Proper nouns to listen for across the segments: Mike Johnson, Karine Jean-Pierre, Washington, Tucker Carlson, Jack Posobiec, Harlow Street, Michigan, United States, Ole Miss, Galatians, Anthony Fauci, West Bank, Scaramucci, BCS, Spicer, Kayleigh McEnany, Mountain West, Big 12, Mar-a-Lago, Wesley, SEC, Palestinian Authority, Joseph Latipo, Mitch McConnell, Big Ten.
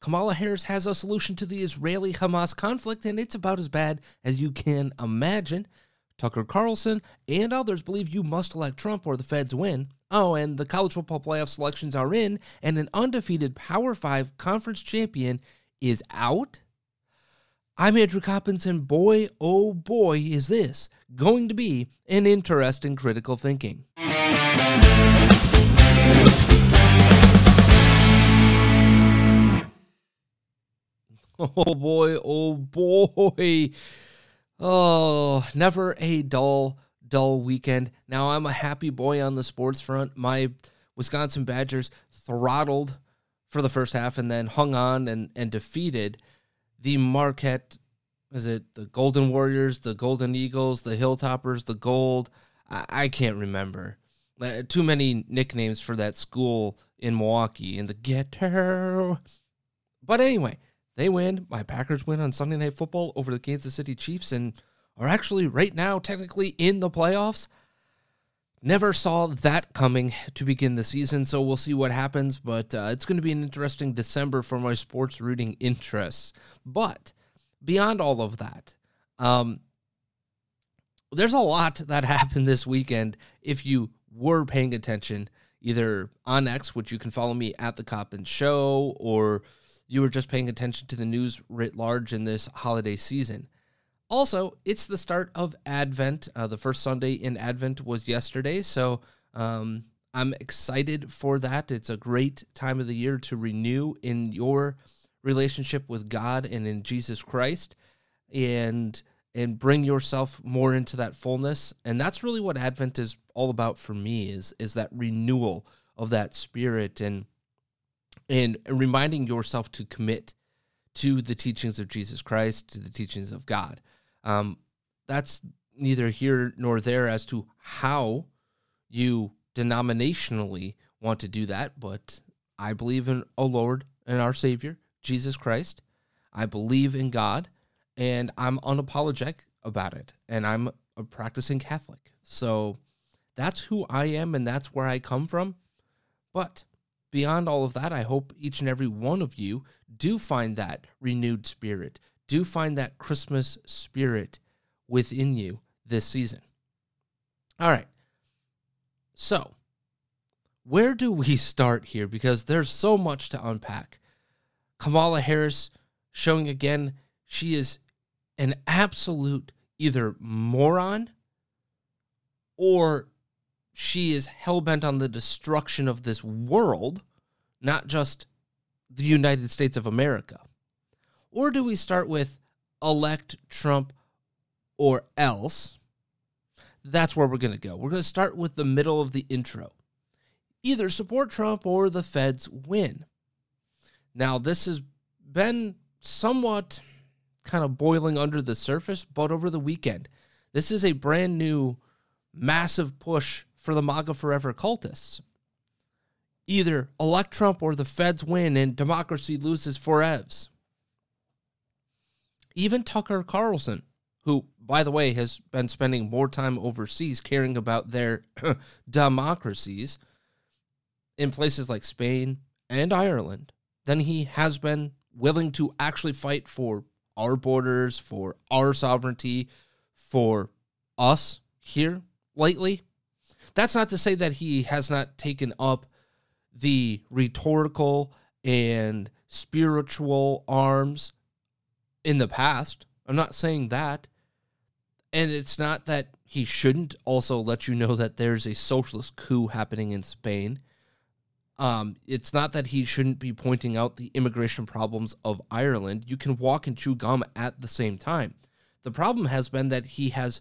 Kamala Harris has a solution to the Israeli-Hamas conflict, and it's about as bad as you can imagine. Tucker Carlson and others believe you must elect Trump or the feds win. Oh, and the college football playoff selections are in, and an undefeated Power 5 conference champion is out? I'm Andrew Coppens, and boy, oh boy, is this going to be an interesting critical thinking. Oh boy, oh boy. Oh, never a dull weekend. Now I'm a happy boy on the sports front. My Wisconsin Badgers throttled for the first half and then hung on and defeated the Marquette, is it the Golden Warriors, the Golden Eagles, the Hilltoppers, the Gold? I can't remember. Too many nicknames for that school in Milwaukee, in the ghetto. But anyway, they win. My Packers win on Sunday Night Football over the Kansas City Chiefs and are actually right now technically in the playoffs. Never saw that coming to begin the season, so we'll see what happens. But it's going to be an interesting December for my sports rooting interests. But beyond all of that, there's a lot that happened this weekend if you were paying attention, either on X, which you can follow me at The Coppens Show, or you were just paying attention to the news writ large in this holiday season. Also, it's the start of Advent. The first Sunday in Advent was yesterday, so I'm excited for that. It's a great time of the year to renew in your relationship with God and in Jesus Christ and bring yourself more into that fullness. And that's really what Advent is all about for me, is that renewal of that spirit and reminding yourself to commit to the teachings of Jesus Christ, to the teachings of God. That's neither here nor there as to how you denominationally want to do that, but I believe in our Lord and our Savior, Jesus Christ. I believe in God, and I'm unapologetic about it, and I'm a practicing Catholic. So that's who I am, and that's where I come from. But beyond all of that, I hope each and every one of you do find that renewed spirit, do find that Christmas spirit within you this season. All right, so where do we start here? Because there's so much to unpack. Kamala Harris showing again she is an absolute either moron or she is hell-bent on the destruction of this world, not just the United States of America. Or do we start with elect Trump or else? That's where we're going to go. We're going to start with the middle of the intro. Either support Trump or the feds win. Now, this has been somewhat kind of boiling under the surface, but over the weekend, this is a brand new massive push for the MAGA Forever cultists. either elect Trump or the feds win and democracy loses forevs. Even Tucker Carlson, who, by the way, has been spending more time overseas caring about their democracies in places like Spain and Ireland than he has been willing to actually fight for our borders, for our sovereignty, for us here lately. That's not to say that he has not taken up the rhetorical and spiritual arms in the past. I'm not saying that. And it's not that he shouldn't also let you know that there's a socialist coup happening in Spain. It's not that he shouldn't be pointing out the immigration problems of Ireland. You can walk and chew gum at the same time. The problem has been that he has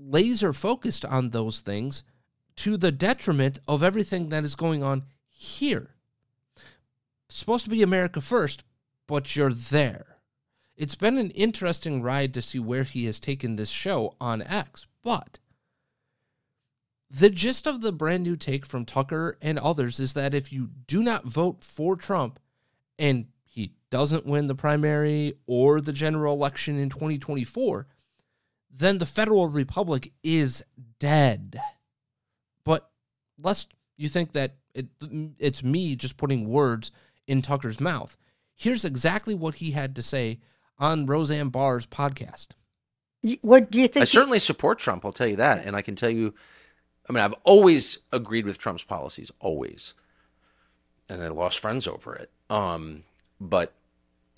laser focused on those things to the detriment of everything that is going on here. It's supposed to be America first, but you're there. It's been an interesting ride to see where he has taken this show on X, but the gist of the brand new take from Tucker and others is that if you do not vote for Trump and he doesn't win the primary or the general election in 2024, then the federal republic is dead. But lest you think that it's me just putting words in Tucker's mouth, here's exactly what he had to say on Roseanne Barr's podcast. What do you think? I certainly support Trump, I'll tell you that. And I can tell you, I mean, I've always agreed with Trump's policies, always. And I lost friends over it.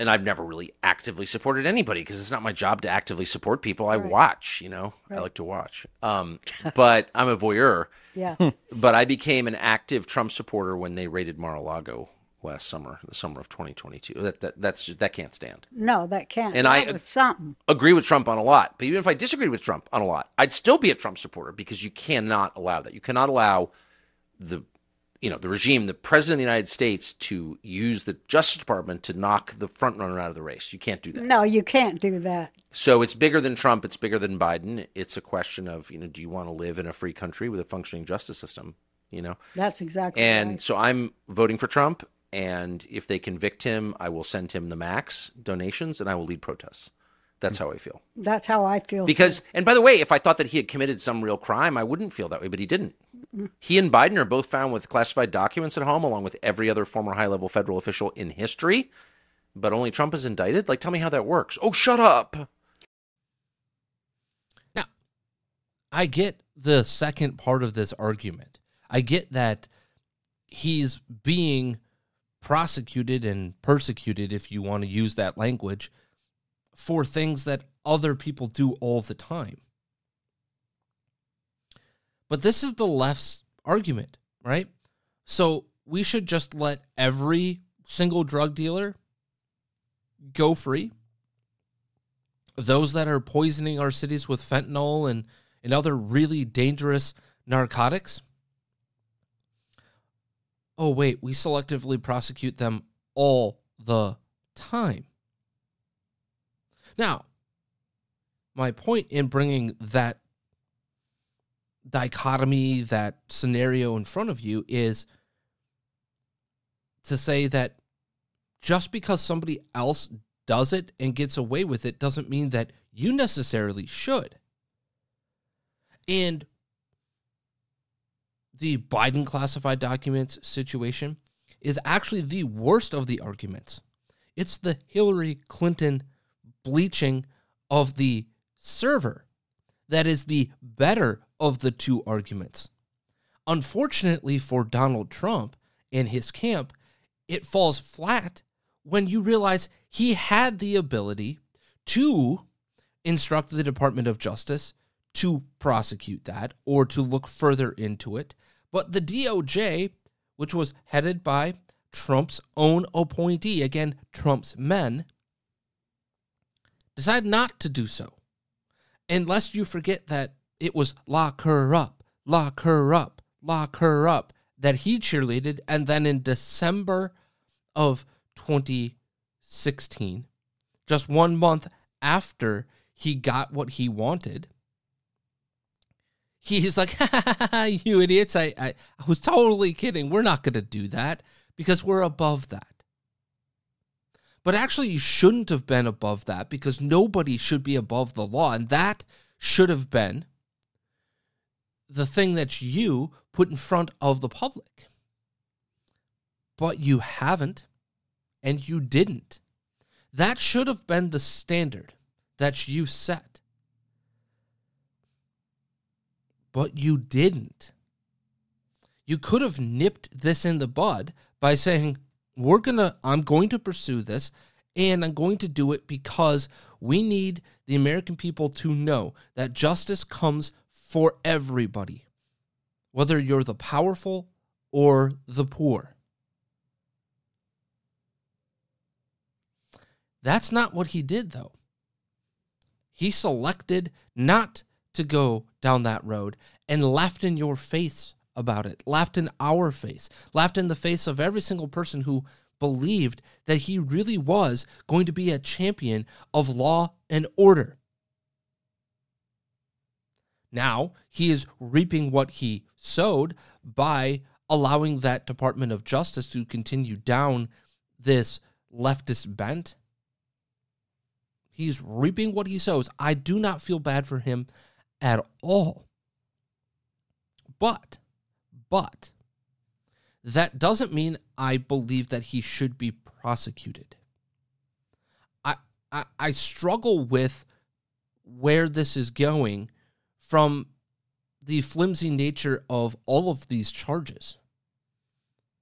And I've never really actively supported anybody because it's not my job to actively support people. I watch, you know, I like to watch. But I'm a voyeur. Yeah. But I became an active Trump supporter when they raided Mar-a-Lago last summer, the summer of 2022. That can't stand. No, that can't. And that I agree with Trump on a lot. But even if I disagreed with Trump on a lot, I'd still be a Trump supporter because you cannot allow that. You cannot allow the regime, the president of the United States, to use the Justice Department to knock the front runner out of the race. You can't do that. No, you can't do that. So it's bigger than Trump. It's bigger than Biden. It's a question of, do you want to live in a free country with a functioning justice system? That's exactly right. And so I'm voting for Trump. And if they convict him, I will send him the max donations and I will lead protests. That's how I feel. That's how I feel. Because, and by the way, if I thought that he had committed some real crime, I wouldn't feel that way, but he didn't. He and Biden are both found with classified documents at home, along with every other former high-level federal official in history, but only Trump is indicted? Like, tell me how that works. Oh, shut up. Now, I get the second part of this argument. I get that he's being prosecuted and persecuted, if you want to use that language, for things that other people do all the time. But this is the left's argument, right? So we should just let every single drug dealer go free. Those that are poisoning our cities with fentanyl and other really dangerous narcotics. Oh, wait, we selectively prosecute them all the time. Now, my point in bringing that dichotomy, that scenario in front of you is to say that just because somebody else does it and gets away with it doesn't mean that you necessarily should. And the Biden classified documents situation is actually the worst of the arguments. It's the Hillary Clinton bleaching of the server that is the better of the two arguments. Unfortunately for Donald Trump and his camp, it falls flat when you realize he had the ability to instruct the Department of Justice to prosecute that or to look further into it. But the DOJ, which was headed by Trump's own appointee, again, Trump's men, decided not to do so. And lest you forget that it was lock her up, lock her up, lock her up, that he cheerleaded. And then in December of 2016, just 1 month after he got what he wanted, he's like, you idiots, I was totally kidding. We're not going to do that because we're above that. But actually, you shouldn't have been above that because nobody should be above the law. And that should have been the thing that you put in front of the public. But you haven't, and you didn't. That should have been the standard that you set. But you didn't. You could have nipped this in the bud by saying, I'm going to pursue this, and I'm going to do it because we need the American people to know that justice comes for everybody, whether you're the powerful or the poor. That's not what he did, though. He selected not to go down that road and laughed in your face about it, laughed in our face, laughed in the face of every single person who believed that he really was going to be a champion of law and order. Now, he is reaping what he sowed by allowing that Department of Justice to continue down this leftist bent. He's reaping what he sows. I do not feel bad for him at all. But that doesn't mean I believe that he should be prosecuted. I struggle with where this is going from the flimsy nature of all of these charges.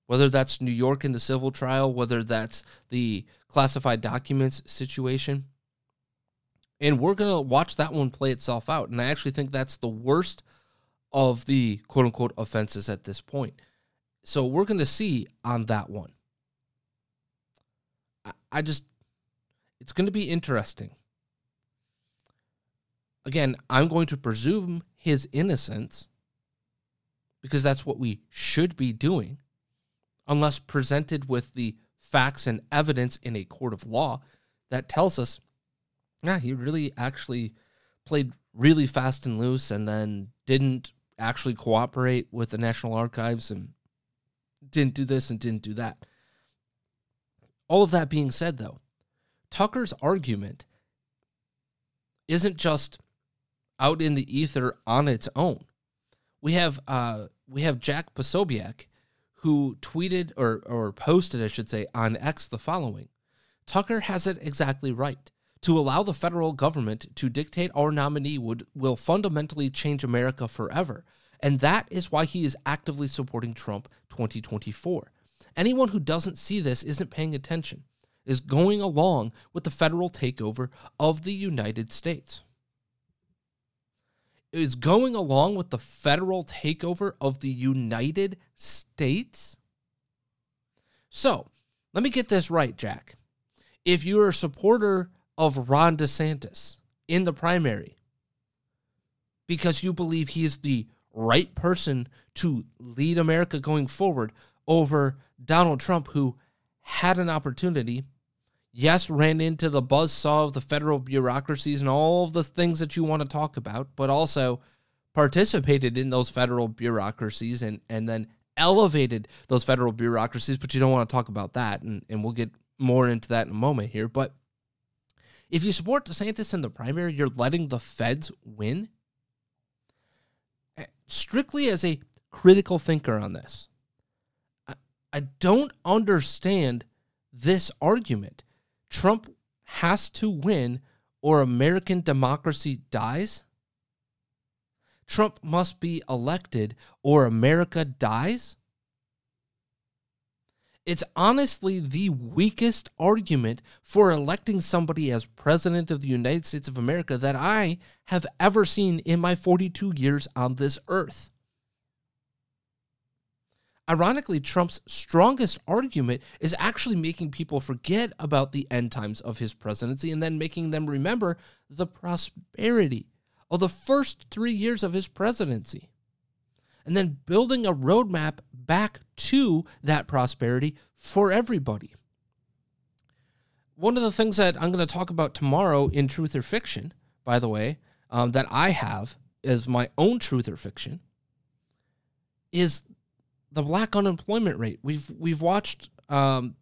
Whether that's New York in the civil trial, whether that's the classified documents situation. And we're going to watch that one play itself out. And I actually think that's the worst of the quote-unquote offenses at this point. So we're going to see on that one. It's going to be interesting. Again, I'm going to presume his innocence because that's what we should be doing unless presented with the facts and evidence in a court of law that tells us, yeah, he really actually played really fast and loose and then didn't actually cooperate with the National Archives and didn't do this and didn't do that. All of that being said, though, Tucker's argument isn't just out in the ether on its own. We have Jack Posobiec, who tweeted or posted, I should say, on X the following. Tucker has it exactly right. To allow the federal government to dictate our nominee will fundamentally change America forever. And that is why he is actively supporting Trump 2024. Anyone who doesn't see this isn't paying attention, is going along with the federal takeover of the United States. Is going along with the federal takeover of the United States? So, let me get this right, Jack. If you're a supporter of Ron DeSantis in the primary because you believe he is the right person to lead America going forward over Donald Trump, who had an opportunity, yes, ran into the buzzsaw of the federal bureaucracies and all of the things that you want to talk about, but also participated in those federal bureaucracies and then elevated those federal bureaucracies, but you don't want to talk about that, and we'll get more into that in a moment here, but if you support DeSantis in the primary, you're letting the feds win. Strictly as a critical thinker on this, I don't understand this argument. Trump has to win or American democracy dies. Trump must be elected or America dies. It's honestly the weakest argument for electing somebody as president of the United States of America that I have ever seen in my 42 years on this earth. Ironically, Trump's strongest argument is actually making people forget about the end times of his presidency and then making them remember the prosperity of the first 3 years of his presidency. And then building a roadmap back to that prosperity for everybody. One of the things that I'm going to talk about tomorrow in Truth or Fiction, by the way, that I have as my own truth or fiction is the black unemployment rate. We've watched, President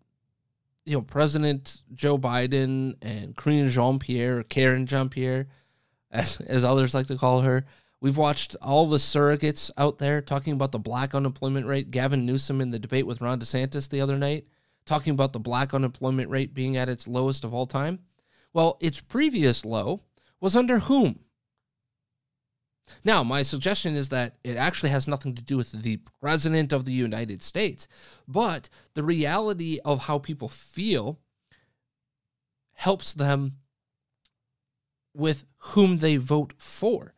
Joe Biden and Karine Jean-Pierre, as others like to call her. We've watched all the surrogates out there talking about the black unemployment rate. Gavin Newsom in the debate with Ron DeSantis the other night talking about the black unemployment rate being at its lowest of all time. Well, its previous low was under whom? Now, my suggestion is that it actually has nothing to do with the president of the United States, but the reality of how people feel helps them with whom they vote for.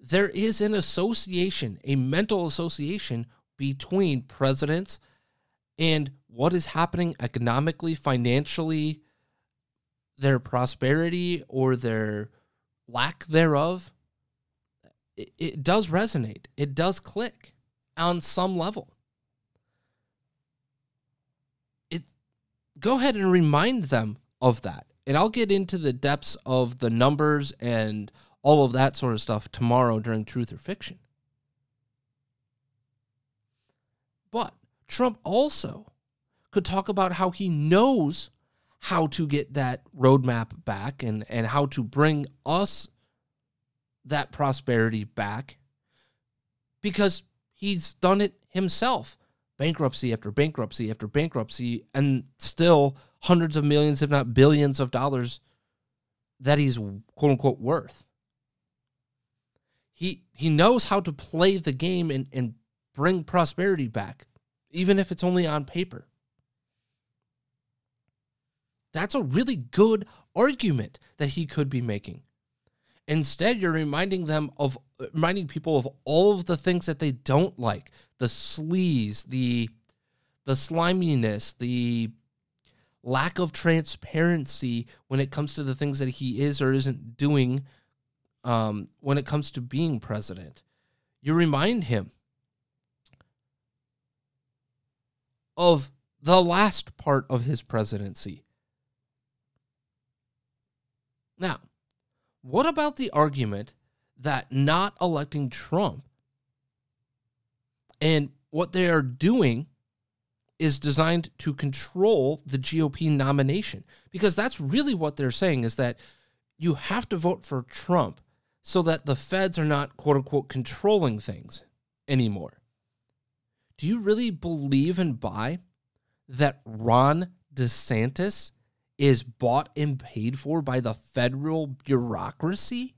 There is an association, a mental association between presidents and what is happening economically, financially, their prosperity or their lack thereof. It does resonate. It does click on some level. Go ahead and remind them of that. And I'll get into the depths of the numbers and all of that sort of stuff tomorrow during Truth or Fiction. But Trump also could talk about how he knows how to get that roadmap back and how to bring us that prosperity back because he's done it himself. Bankruptcy after bankruptcy after bankruptcy, and still hundreds of millions, if not billions of dollars that he's quote-unquote worth. He knows how to play the game and bring prosperity back, even if it's only on paper. That's a really good argument that he could be making. Instead, you're reminding people of all of the things that they don't like. The sleaze, the sliminess, the lack of transparency when it comes to the things that he is or isn't doing when it comes to being president. You remind him of the last part of his presidency. Now, what about the argument that not electing Trump and what they are doing is designed to control the GOP nomination? Because that's really what they're saying, is that you have to vote for Trump so that the feds are not, quote-unquote, controlling things anymore. Do you really believe and buy that Ron DeSantis is bought and paid for by the federal bureaucracy?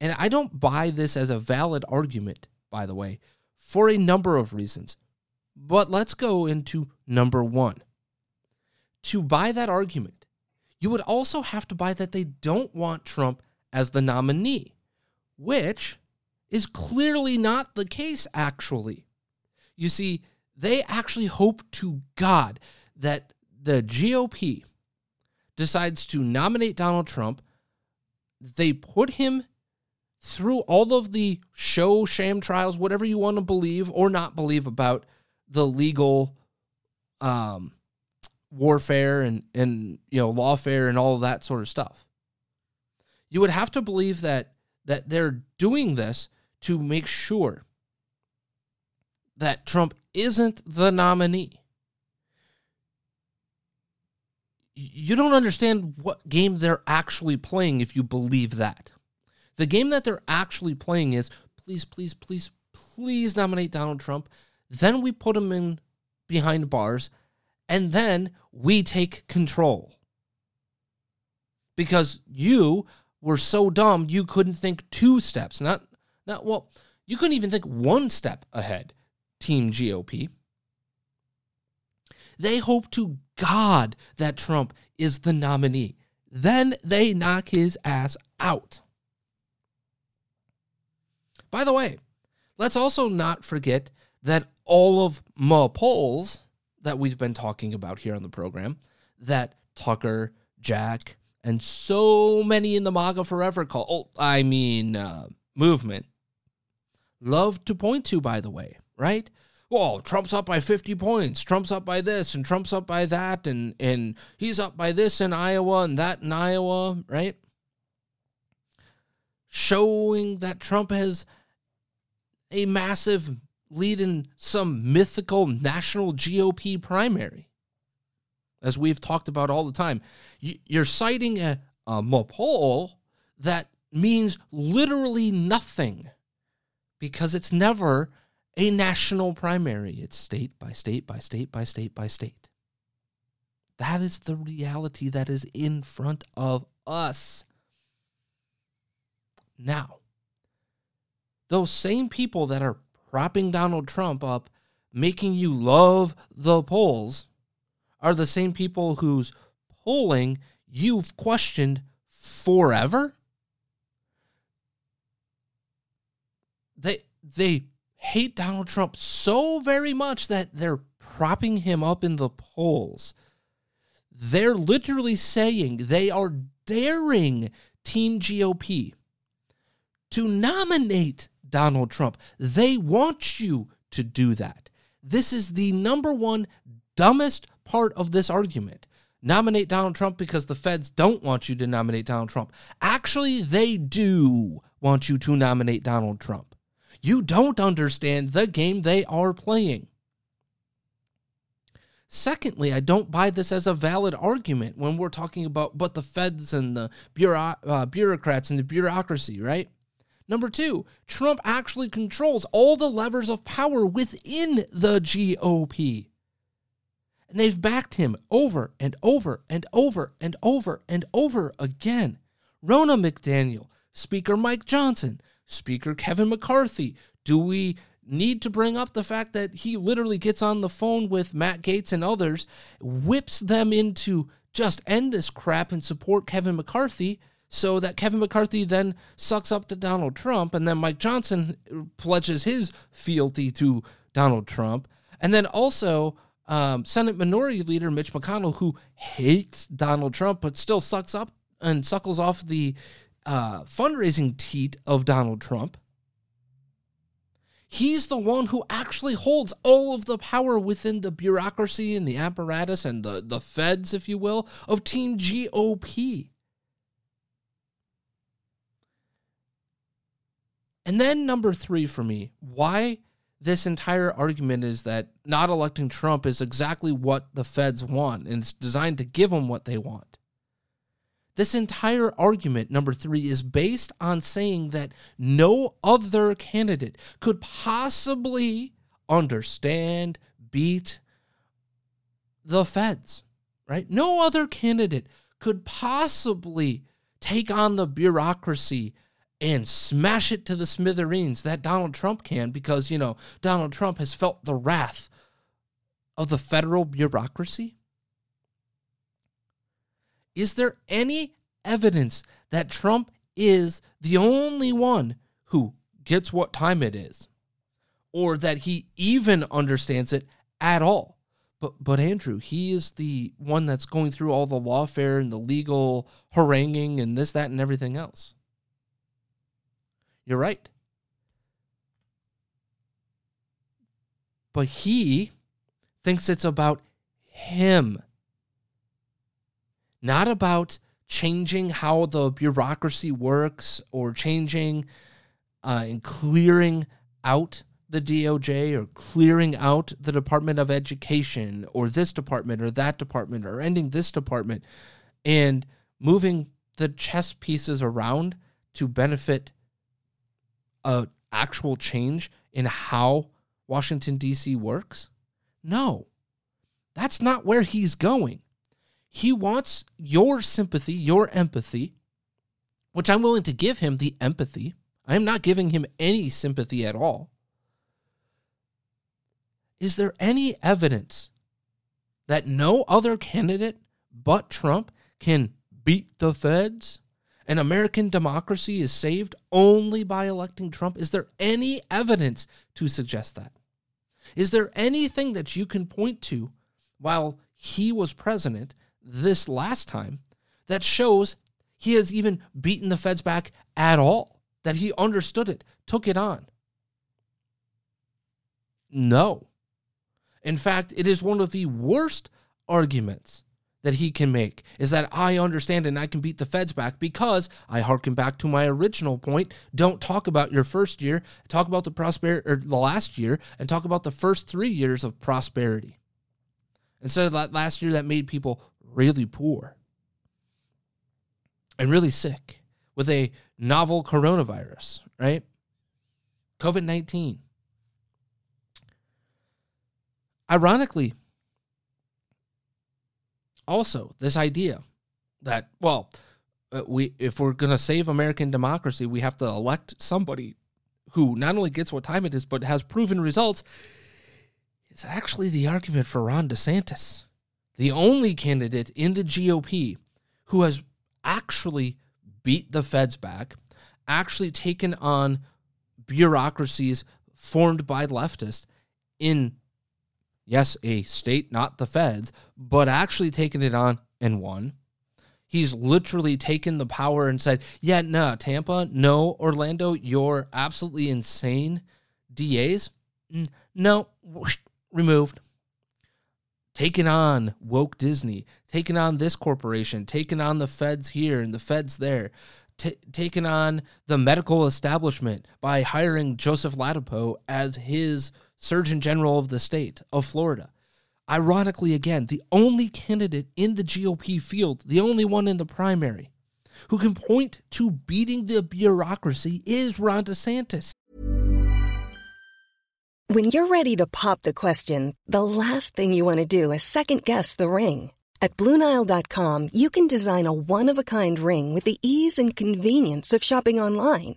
And I don't buy this as a valid argument, by the way, for a number of reasons. But let's go into number one. To buy that argument, you would also have to buy that they don't want Trump as the nominee, which is clearly not the case, actually. You see, they actually hope to God that the GOP decides to nominate Donald Trump. They put him through all of the show, sham trials, whatever you want to believe or not believe about the legal warfare and lawfare and all of that sort of stuff. You would have to believe that they're doing this to make sure that Trump isn't the nominee. You don't understand what game they're actually playing if you believe that. The game that they're actually playing is, please, please, please, please nominate Donald Trump. Then we put him in behind bars, and then we take control. Because you were so dumb, you couldn't think two steps. Well, you couldn't even think one step ahead, Team GOP. They hope to God that Trump is the nominee. Then they knock his ass out. By the way, let's also not forget that all of the polls that we've been talking about here on the program, that Tucker, Jack, and so many in the MAGA Forever movement love to point to, by the way, right? Well, Trump's up by 50 points, Trump's up by this, and Trump's up by that, and he's up by this in Iowa and that in Iowa, right? showing that Trump has a massive lead in some mythical national GOP primary, as we've talked about all the time. You're citing a poll that means literally nothing because it's never a national primary. It's state by state by state by state by state. That is the reality that is in front of us. Now, those same people that are propping Donald Trump up, making you love the polls, are the same people whose polling you've questioned forever. They hate Donald Trump so very much that they're propping him up in the polls. They're literally saying they are daring Team GOP to nominate Donald Trump. They want you to do that. This is the number one dumbest part of this argument. Nominate Donald Trump because the feds don't want you to nominate Donald Trump. Actually, they do want you to nominate Donald Trump. You don't understand the game they are playing. Secondly, I don't buy this as a valid argument when we're talking about but the feds and the bureaucrats and the bureaucracy, right? Number two, Trump actually controls all the levers of power within the GOP. And they've backed him over and over and over and over and over again. Rona McDaniel, Speaker Mike Johnson, Speaker Kevin McCarthy. Do we need to bring up the fact that he literally gets on the phone with Matt Gaetz and others, whips them into just end this crap and support Kevin McCarthy, so that Kevin McCarthy then sucks up to Donald Trump, and then Mike Johnson pledges his fealty to Donald Trump. And then also Senate Minority Leader Mitch McConnell, who hates Donald Trump but still sucks up and suckles off the fundraising teat of Donald Trump. He's the one who actually holds all of the power within the bureaucracy and the apparatus and the feds, if you will, of Team GOP. And then number three for me, why this entire argument is that not electing Trump is exactly what the feds want, and it's designed to give them what they want. This entire argument, number three, is based on saying that no other candidate could possibly understand, beat the feds, right? No other candidate could possibly take on the bureaucracy and smash it to the smithereens that Donald Trump can, because, you know, Donald Trump has felt the wrath of the federal bureaucracy. Is there any evidence that Trump is the only one who gets what time it is, or that he even understands it at all? But Andrew, he is the one that's going through all the lawfare and the legal haranguing and this, that, and everything else. You're right. But he thinks it's about him, not about changing how the bureaucracy works or changing and clearing out the DOJ or clearing out the Department of Education or this department or that department or ending this department and moving the chess pieces around to benefit an actual change in how Washington, D.C. works? No, that's not where he's going. He wants your sympathy, your empathy, which I'm willing to give him the empathy. I am not giving him any sympathy at all. Is there any evidence that no other candidate but Trump can beat the feds? And American democracy is saved only by electing Trump? Is there any evidence to suggest that? Is there anything that you can point to while he was president this last time that shows he has even beaten the feds back at all, that he understood it, took it on? No. In fact, it is one of the worst arguments that he can make is that I understand and I can beat the feds back because I hearken back to my original point. Don't talk about your first year. Talk about the prosperity or the last year and talk about the first 3 years of prosperity. Instead of that last year that made people really poor and really sick with a novel coronavirus, right? COVID-19. Ironically, also, this idea that, well, if we're going to save American democracy, we have to elect somebody who not only gets what time it is, but has proven results. It's actually the argument for Ron DeSantis, the only candidate in the GOP who has actually beat the feds back, actually taken on bureaucracies formed by leftists in, yes, a state, not the feds, but actually taking it on and won. He's literally taken the power and said, yeah, no, Tampa, no, Orlando, you're absolutely insane DAs. No, removed. Taking on woke Disney, taking on this corporation, taking on the feds here and the feds there, taking on the medical establishment by hiring Joseph Latipo as his Surgeon General of the state of Florida. Ironically, again, the only candidate in the GOP field, the only one in the primary, who can point to beating the bureaucracy is Ron DeSantis. When you're ready to pop the question, the last thing you want to do is second-guess the ring. At BlueNile.com, you can design a one-of-a-kind ring with the ease and convenience of shopping online.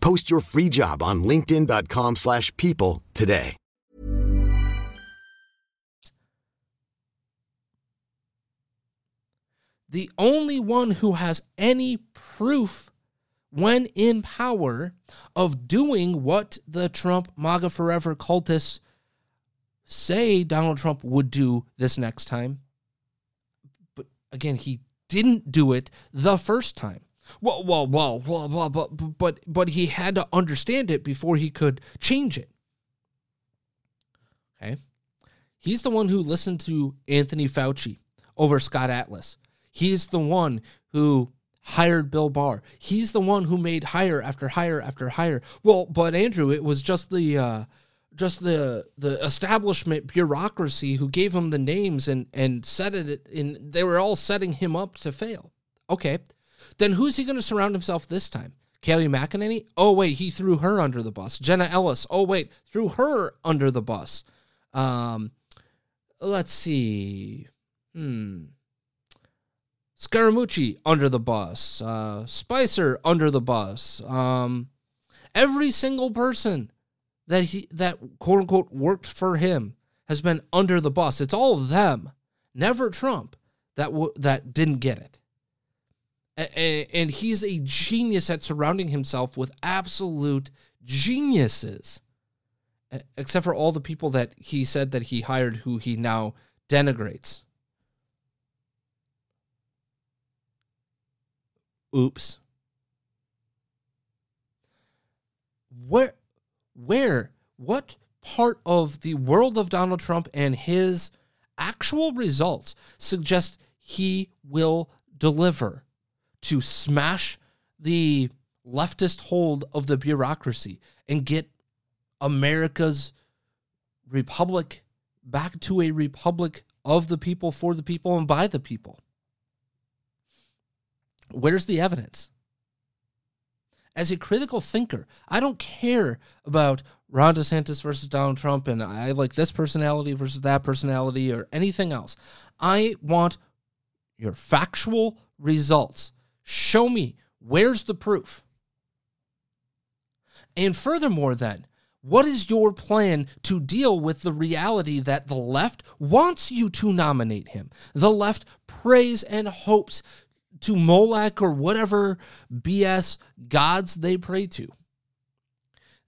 Post your free job on linkedin.com/people today. The only one who has any proof when in power of doing what the Trump MAGA Forever cultists say Donald Trump would do this next time. But again, he didn't do it the first time. But he had to understand it before he could change it. Okay. He's the one who listened to Anthony Fauci over Scott Atlas. He's the one who hired Bill Barr. He's the one who made hire after hire after hire. Well, but Andrew, it was just the establishment bureaucracy who gave him the names and set it in. They were all setting him up to fail. Okay, then who's he going to surround himself this time? Kayleigh McEnany? Oh wait, he threw her under the bus. Jenna Ellis? Oh wait, threw her under the bus. Let's see. Scaramucci under the bus, Spicer under the bus. Every single person that that quote unquote worked for him has been under the bus. It's all of them, never Trump, that didn't get it. And he's a genius at surrounding himself with absolute geniuses, except for all the people that he said that he hired who he now denigrates. Oops. What part of the world of Donald Trump and his actual results suggest he will deliver to smash the leftist hold of the bureaucracy and get America's republic back to a republic of the people, for the people, and by the people? Where's the evidence? As a critical thinker, I don't care about Ron DeSantis versus Donald Trump and I like this personality versus that personality or anything else. I want your factual results. Show me, where's the proof? And furthermore then, what is your plan to deal with the reality that the left wants you to nominate him? The left prays and hopes to Moloch or whatever BS gods they pray to.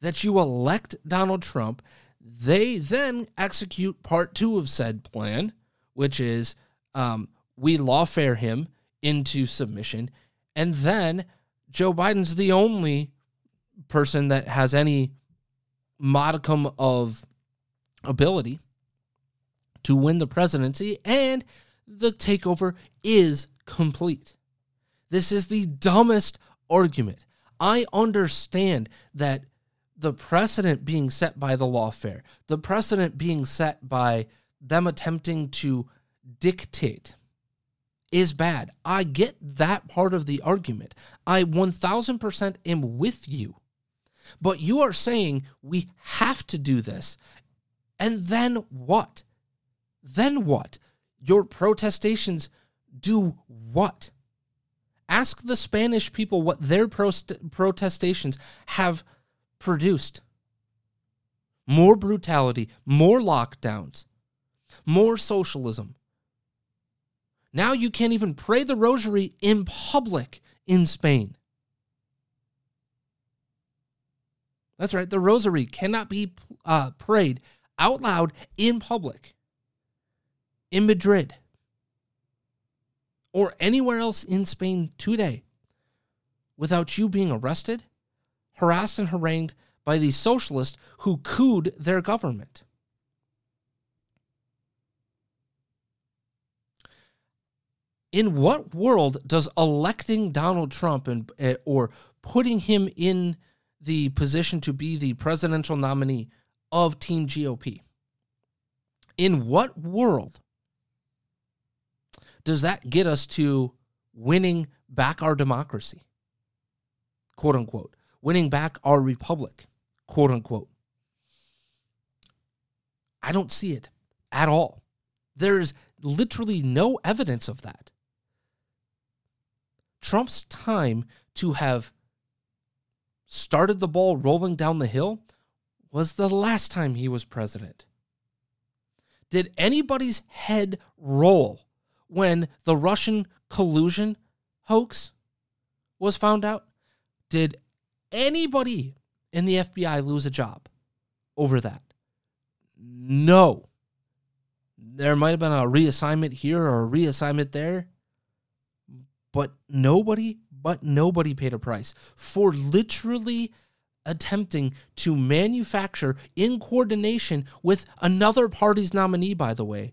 That you elect Donald Trump, they then execute part two of said plan, which is we lawfare him into submission, and then Joe Biden's the only person that has any modicum of ability to win the presidency, and the takeover is complete. This is the dumbest argument. I understand that the precedent being set by the lawfare, the precedent being set by them attempting to dictate is bad. I get that part of the argument. I 1,000% am with you. But you are saying we have to do this. And then what? Then what? Your protestations do what? Ask the Spanish people what their protestations have produced. More brutality, more lockdowns, more socialism. Now you can't even pray the rosary in public in Spain. That's right. The rosary cannot be prayed out loud in public in Madrid or anywhere else in Spain today without you being arrested, harassed, and harangued by the socialists who cooed their government. In what world does electing Donald Trump and or putting him in the position to be the presidential nominee of Team GOP. In what world does that get us to winning back our democracy, quote unquote, winning back our republic, quote unquote? I don't see it at all. There's literally no evidence of that. Trump's time to have started the ball rolling down the hill was the last time he was president. Did anybody's head roll when the Russian collusion hoax was found out? Did anybody in the FBI lose a job over that? No. There might have been a reassignment here or a reassignment there, but nobody paid a price for literally attempting to manufacture, in coordination with another party's nominee, by the way,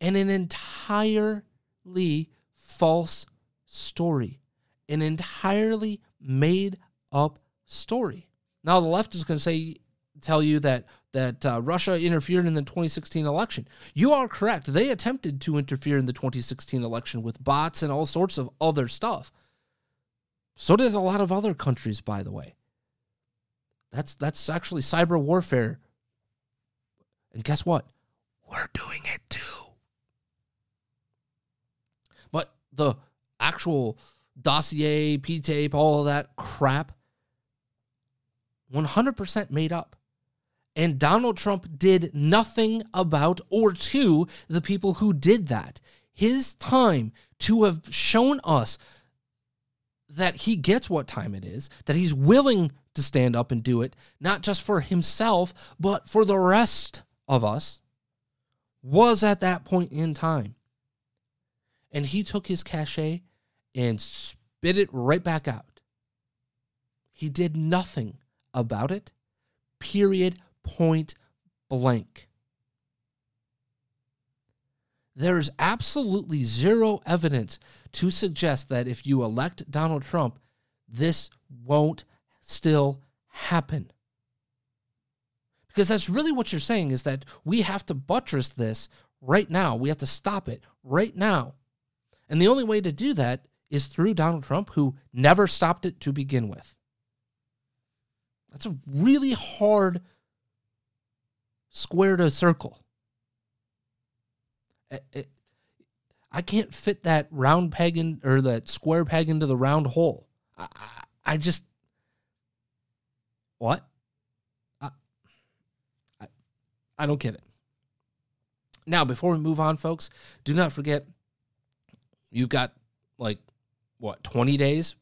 and an entirely false story, an entirely made up story. Now the left is going to tell you that Russia interfered in the 2016 election. You are correct. They attempted to interfere in the 2016 election with bots and all sorts of other stuff. So did a lot of other countries, by the way. That's actually cyber warfare. And guess what? We're doing it too. But the actual dossier, P-tape, all of that crap, 100% made up. And Donald Trump did nothing about or to the people who did that. His time to have shown us that he gets what time it is, that he's willing to stand up and do it, not just for himself, but for the rest of us, was at that point in time. And he took his cachet and spit it right back out. He did nothing about it, period, point blank. There is absolutely zero evidence to suggest that if you elect Donald Trump, this won't still happen. Because that's really what you're saying, is that we have to buttress this right now. We have to stop it right now. And the only way to do that is through Donald Trump, who never stopped it to begin with. That's a really hard square to circle. I can't fit that round peg in, or that square peg into the round hole. I just, what? I don't get it. Now, before we move on, folks, do not forget, you've got, 20 days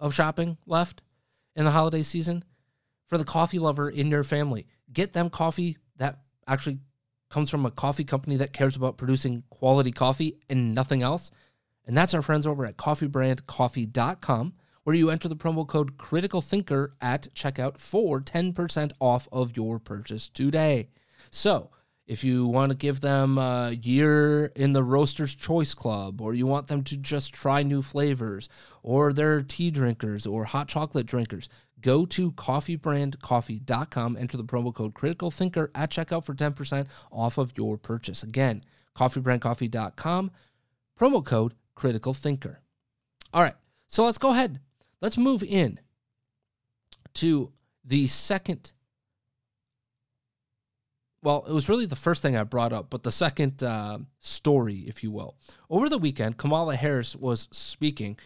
of shopping left in the holiday season? For the coffee lover in your family, get them coffee that actually comes from a coffee company that cares about producing quality coffee and nothing else. And that's our friends over at coffeebrandcoffee.com, where you enter the promo code CriticalThinker at checkout for 10% off of your purchase today. So if you want to give them a year in the Roaster's Choice Club, or you want them to just try new flavors, or they're tea drinkers or hot chocolate drinkers, go to coffeebrandcoffee.com, enter the promo code CriticalThinker at checkout for 10% off of your purchase. Again, coffeebrandcoffee.com, promo code CriticalThinker. All right, so let's go ahead. Let's move in to the second. Well, it was really the first thing I brought up, but the second story, if you will. Over the weekend, Kamala Harris was speaking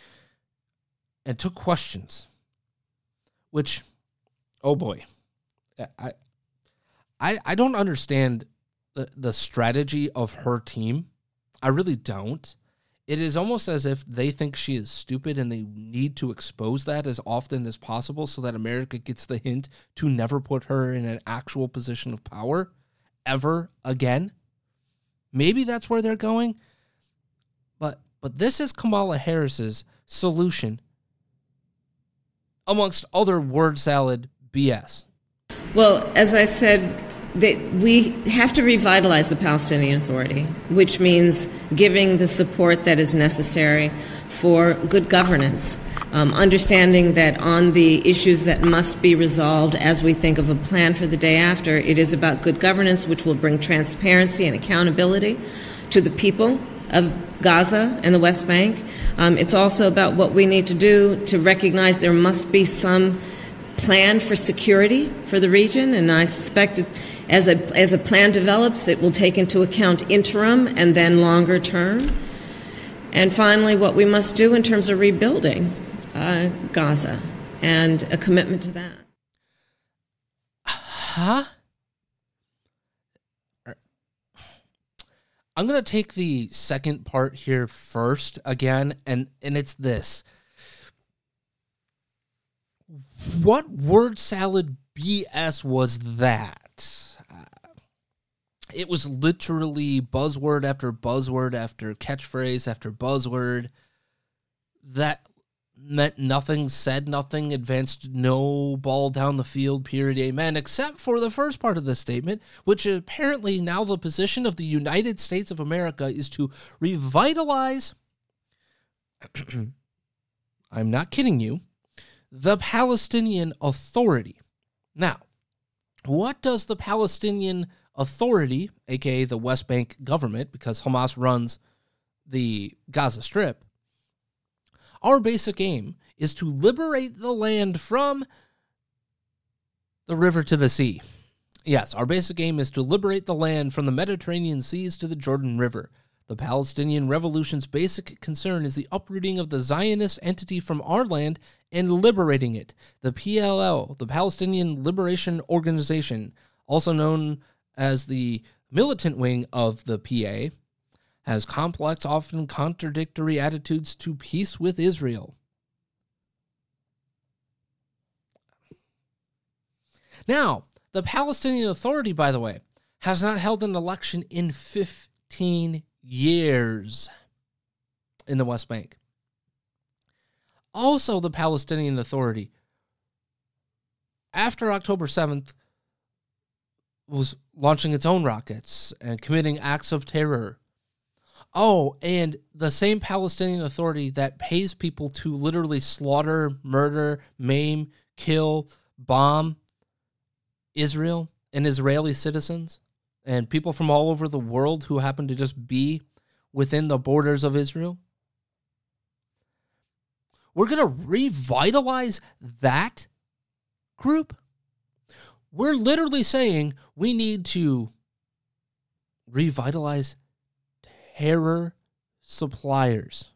and took questions, which, oh boy, I don't understand the strategy of her team. I really don't. It is almost as if they think she is stupid and they need to expose that as often as possible so that America gets the hint to never put her in an actual position of power ever again. Maybe that's where they're going. But this is Kamala Harris's solution, amongst other word salad BS. Well, as I said, we have to revitalize the Palestinian Authority, which means giving the support that is necessary for good governance, understanding that on the issues that must be resolved as we think of a plan for the day after, it is about good governance, which will bring transparency and accountability to the people of Gaza and the West Bank. It's also about what we need to do to recognize there must be some plan for security for the region, and I suspect as a plan develops, it will take into account interim and then longer term. And finally, what we must do in terms of rebuilding Gaza and a commitment to that. Huh? I'm going to take the second part here first again, and it's this. What word salad BS was that? It was literally buzzword after buzzword after catchphrase after buzzword that meant nothing, said nothing, advanced no ball down the field, period, amen, except for the first part of the statement, which apparently now the position of the United States of America is to revitalize, I'm not kidding you, the Palestinian Authority. Now, what does the Palestinian Authority, aka the West Bank government, because Hamas runs the Gaza Strip, our basic aim is to liberate the land from the river to the sea. Yes, our basic aim is to liberate the land from the Mediterranean seas to the Jordan River. The Palestinian Revolution's basic concern is the uprooting of the Zionist entity from our land and liberating it. The PLO, the Palestinian Liberation Organization, also known as the militant wing of the PA, has complex, often contradictory attitudes to peace with Israel. Now, the Palestinian Authority, by the way, has not held an election in 15 years in the West Bank. Also, the Palestinian Authority, after October 7th, was launching its own rockets and committing acts of terror. Oh, and the same Palestinian Authority that pays people to literally slaughter, murder, maim, kill, bomb Israel and Israeli citizens and people from all over the world who happen to just be within the borders of Israel. We're going to revitalize that group. We're literally saying we need to revitalize terror suppliers.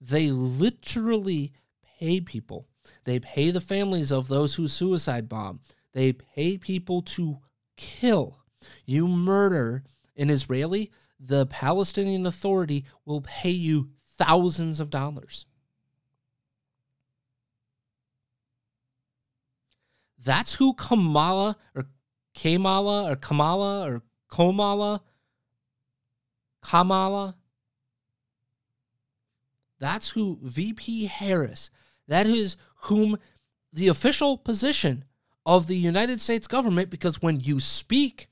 They literally pay people. They pay the families of those who suicide bomb. They pay people to kill. You murder an Israeli, the Palestinian Authority will pay you thousands of dollars. That's who Kamala, that's who VP Harris, that is whom the official position of the United States government, because when you speak,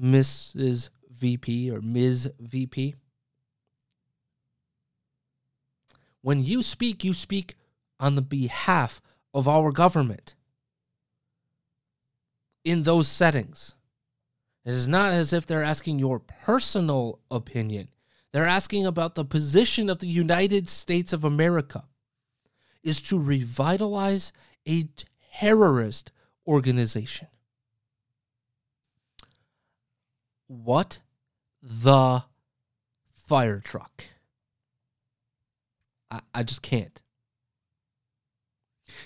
Mrs. VP or Ms. VP, when you speak on the behalf of our government in those settings. It is not as if they're asking your personal opinion. They're asking about the position of the United States of America is to revitalize a terrorist organization. What the fire truck? I just can't.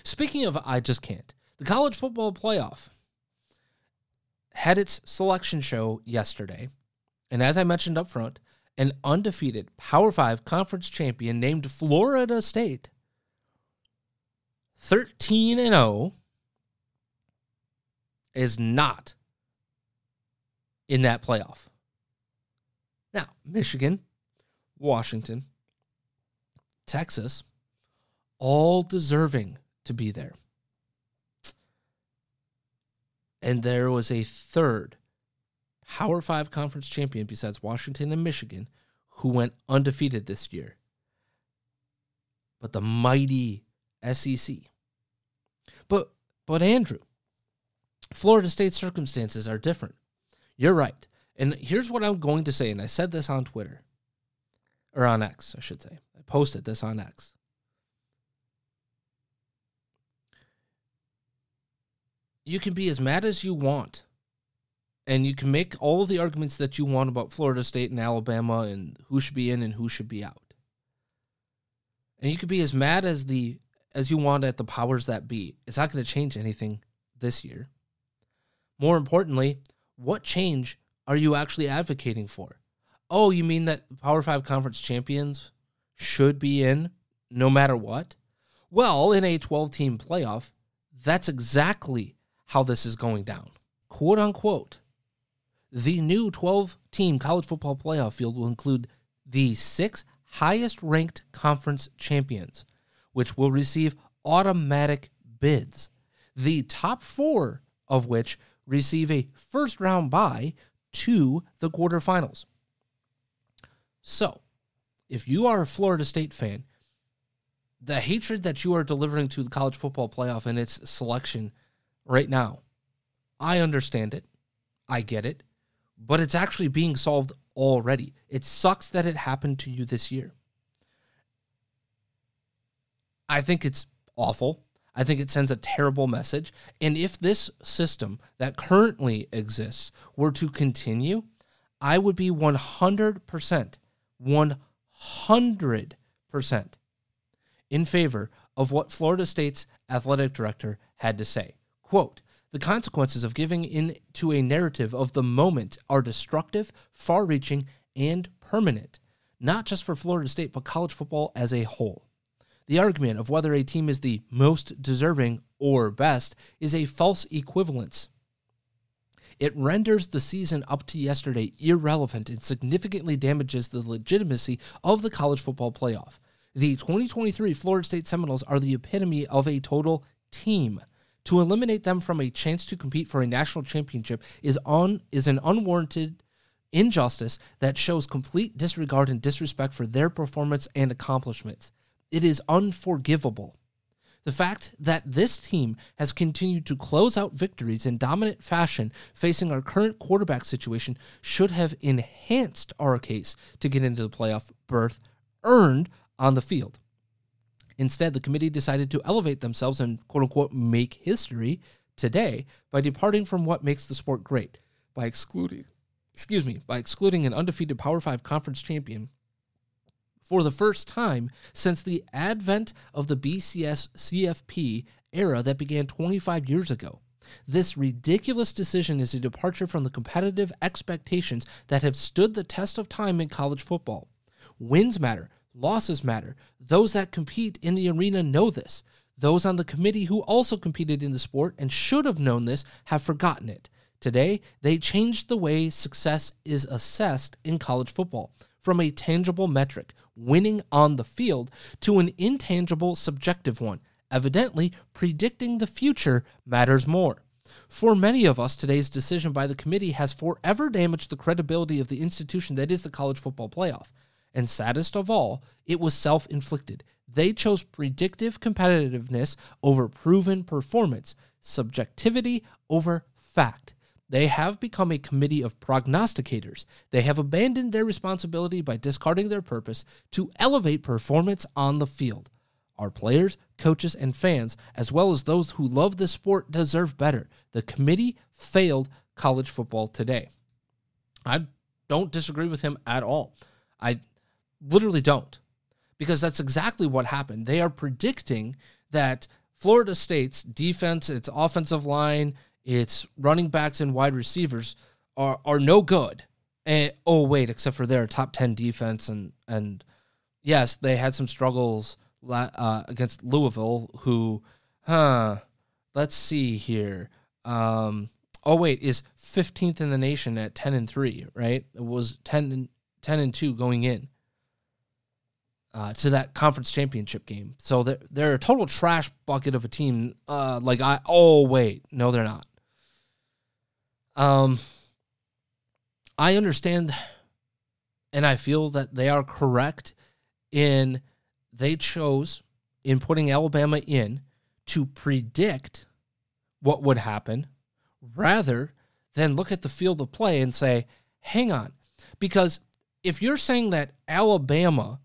Speaking of I just can't, the college football playoff had its selection show yesterday. And as I mentioned up front, an undefeated Power 5 conference champion named Florida State, 13-0, is not in that playoff. Now, Michigan, Washington, Texas, all deserving to be there. And there was a third Power 5 conference champion besides Washington and Michigan who went undefeated this year. But the mighty SEC. But Andrew, Florida State's circumstances are different. You're right. And here's what I'm going to say, and I said this on Twitter. Or on X, I should say. I posted this on X. You can be as mad as you want, and you can make all the arguments that you want about Florida State and Alabama and who should be in and who should be out. And you can be as mad as you want at the powers that be. It's not going to change anything this year. More importantly, what change are you actually advocating for? Oh, you mean that Power 5 conference champions should be in no matter what? Well, in a 12-team playoff, that's exactly how this is going down. Quote unquote, the new 12-team college football playoff field will include the 6 highest-ranked conference champions, which will receive automatic bids, the top 4 of which receive a first-round bye to the quarterfinals. So, if you are a Florida State fan, the hatred that you are delivering to the college football playoff and its selection right now, I understand it. I get it. But it's actually being solved already. It sucks that it happened to you this year. I think it's awful. I think it sends a terrible message. And if this system that currently exists were to continue, I would be 100% in favor of what Florida State's athletic director had to say. Quote, the consequences of giving in to a narrative of the moment are destructive, far-reaching, and permanent, not just for Florida State, but college football as a whole. The argument of whether a team is the most deserving or best is a false equivalence. It renders the season up to yesterday irrelevant and significantly damages the legitimacy of the college football playoff. The 2023 Florida State Seminoles are the epitome of a total team. To eliminate them from a chance to compete for a national championship is an unwarranted injustice that shows complete disregard and disrespect for their performance and accomplishments. It is unforgivable. The fact that this team has continued to close out victories in dominant fashion facing our current quarterback situation should have enhanced our case to get into the playoff berth earned on the field. Instead, the committee decided to elevate themselves and, quote-unquote, make history today by departing from what makes the sport great, by excluding by excluding an undefeated Power 5 conference champion for the first time since the advent of the BCS CFP era that began 25 years ago. This ridiculous decision is a departure from the competitive expectations that have stood the test of time in college football. Wins matter. Losses matter. Those that compete in the arena know this. Those on the committee who also competed in the sport and should have known this have forgotten it. Today, they changed the way success is assessed in college football from a tangible metric, winning on the field, to an intangible subjective one. Evidently, predicting the future matters more. For many of us, today's decision by the committee has forever damaged the credibility of the institution that is the college football playoff. And saddest of all, it was self-inflicted. They chose predictive competitiveness over proven performance, subjectivity over fact. They have become a committee of prognosticators. They have abandoned their responsibility by discarding their purpose to elevate performance on the field. Our players, coaches, and fans, as well as those who love the sport, deserve better. The committee failed college football today. I don't disagree with him at all. I literally don't, because that's exactly what happened. They are predicting that Florida State's defense, its offensive line, its running backs and wide receivers are no good. And, oh, wait, except for their top 10 defense. And yes, they had some struggles against Louisville, who, let's see here. Is 15th in the nation at 10-3, right? It was 10-2 going in to that conference championship game. So they're a total trash bucket of a team. No, they're not. I understand, and I feel that they are correct in they chose in putting Alabama in to predict what would happen rather than look at the field of play and say, hang on, because if you're saying that Alabama,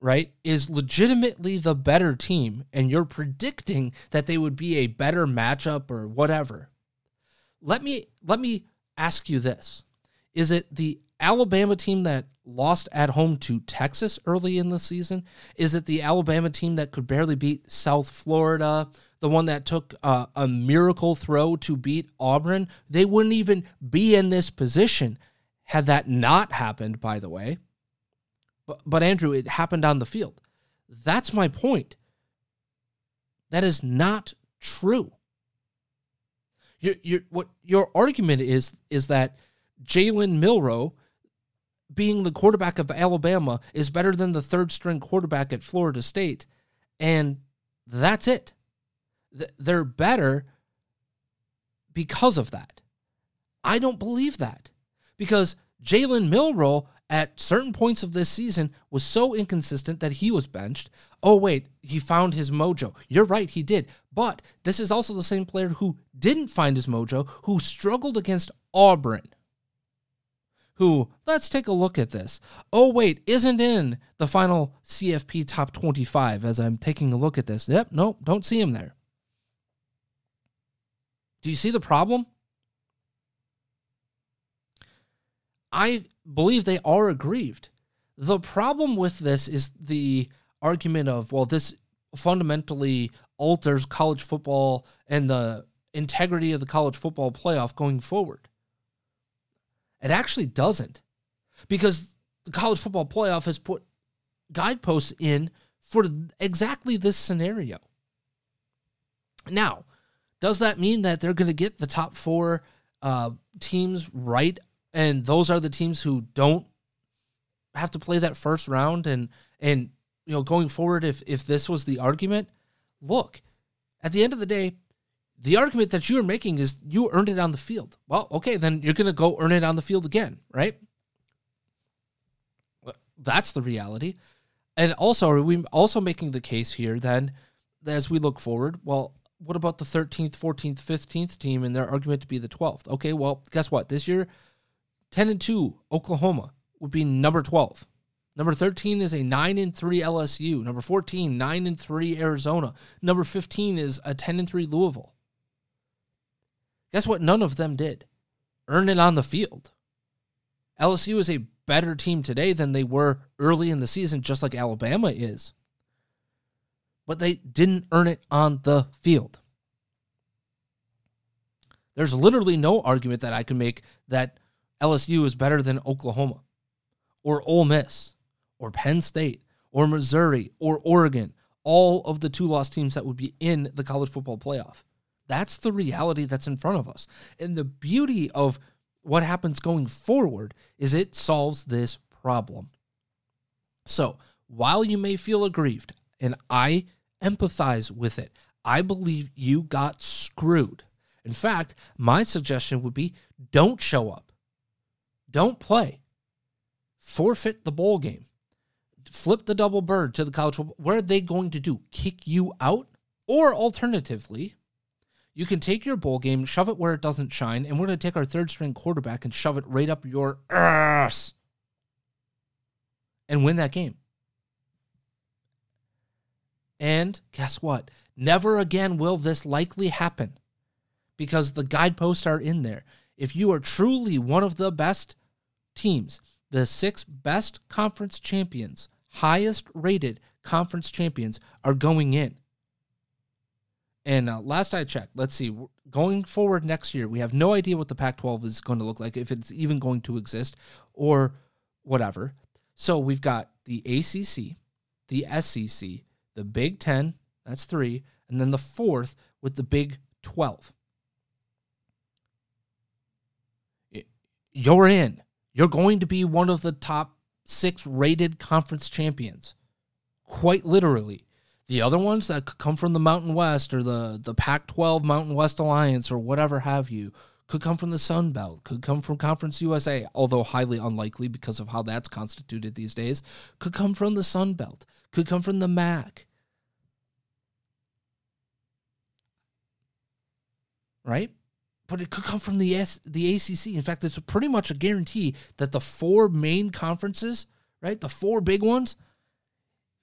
right, is legitimately the better team and you're predicting that they would be a better matchup or whatever, let me ask you this. Is it the Alabama team that lost at home to Texas early in the season? Is it the Alabama team that could barely beat South Florida, the one that took a miracle throw to beat Auburn? They wouldn't even be in this position had that not happened, by the way. But Andrew, it happened on the field. That's my point. That is not true. What your argument is that Jaylen Milroe being the quarterback of Alabama is better than the third-string quarterback at Florida State, and that's it. They're better because of that. I don't believe that. Because Jaylen Milroe, at certain points of this season, was so inconsistent that he was benched. Oh, wait, he found his mojo. You're right, he did. But this is also the same player who didn't find his mojo, who struggled against Auburn. Who, let's take a look at this. Oh, wait, isn't in the final CFP top 25 as I'm taking a look at this. Yep, nope, don't see him there. Do you see the problem? I believe they are aggrieved. The problem with this is the argument of, well, this fundamentally alters college football and the integrity of the college football playoff going forward. It actually doesn't, because the college football playoff has put guideposts in for exactly this scenario. Now, does that mean that they're going to get the top four teams right? And those are the teams who don't have to play that first round. And you know, going forward, if this was the argument, look, at the end of the day, the argument that you are making is you earned it on the field. Well, okay, then you're going to go earn it on the field again, right? That's the reality. And also, are we also making the case here then, as we look forward, well, what about the 13th, 14th, 15th team and their argument to be the 12th? Okay, well, guess what? This year, 10-2 Oklahoma would be number 12. Number 13 is a 9-3 LSU. Number 14, 9-3 Arizona. Number 15 is a 10-3 Louisville. Guess what? None of them did. Earn it on the field. LSU is a better team today than they were early in the season, just like Alabama is. But they didn't earn it on the field. There's literally no argument that I can make that LSU is better than Oklahoma or Ole Miss or Penn State or Missouri or Oregon, all of the two-loss teams that would be in the college football playoff. That's the reality that's in front of us. And the beauty of what happens going forward is it solves this problem. So while you may feel aggrieved, and I empathize with it, I believe you got screwed. In fact, my suggestion would be don't show up. Don't play. Forfeit the bowl game. Flip the double bird to the college football. What are they going to do? Kick you out? Or alternatively, you can take your bowl game, shove it where it doesn't shine, and we're going to take our third-string quarterback and shove it right up your ass and win that game. And guess what? Never again will this likely happen, because the guideposts are in there. If you are truly one of the best teams, the 6 best conference champions, highest rated conference champions are going in. And last I checked, let's see, going forward next year, we have no idea what the Pac-12 is going to look like, if it's even going to exist or whatever. So we've got the ACC, the SEC, the Big Ten, that's 3, and then the 4th with the Big 12. You're in. You're going to be one of the top 6 rated conference champions, quite literally. The other ones that could come from the Mountain West or the Pac-12 Mountain West Alliance or whatever have you, could come from the Sun Belt, could come from Conference USA, although highly unlikely because of how that's constituted these days, could come from the Sun Belt, could come from the MAC. Right? But it could come from the ACC. In fact, it's pretty much a guarantee that the 4 main conferences, right, the 4 big ones,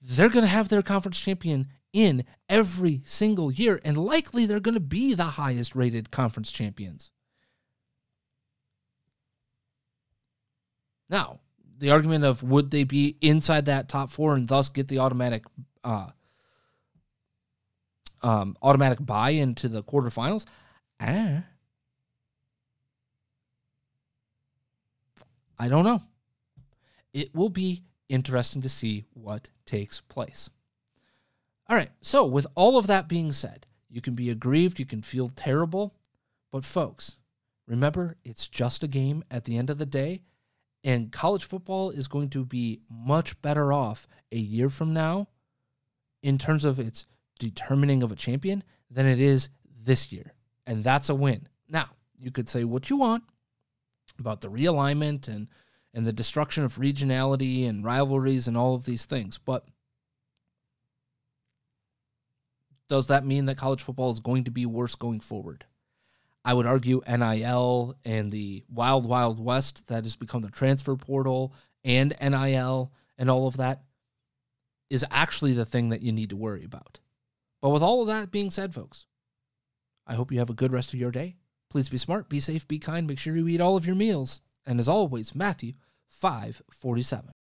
they're going to have their conference champion in every single year, and likely they're going to be the highest-rated conference champions. Now, the argument of would they be inside that top 4 and thus get the automatic buy into the quarterfinals? I don't know. It will be interesting to see what takes place. All right, so with all of that being said, you can be aggrieved, you can feel terrible, but folks, remember, it's just a game at the end of the day, and college football is going to be much better off a year from now in terms of its determining of a champion than it is this year, and that's a win. Now, you could say what you want about the realignment and the destruction of regionality and rivalries and all of these things. But does that mean that college football is going to be worse going forward? I would argue NIL and the wild, wild west that has become the transfer portal and NIL and all of that is actually the thing that you need to worry about. But with all of that being said, folks, I hope you have a good rest of your day. Please be smart, be safe, be kind. Make sure you eat all of your meals. And as always, Matthew 5:47.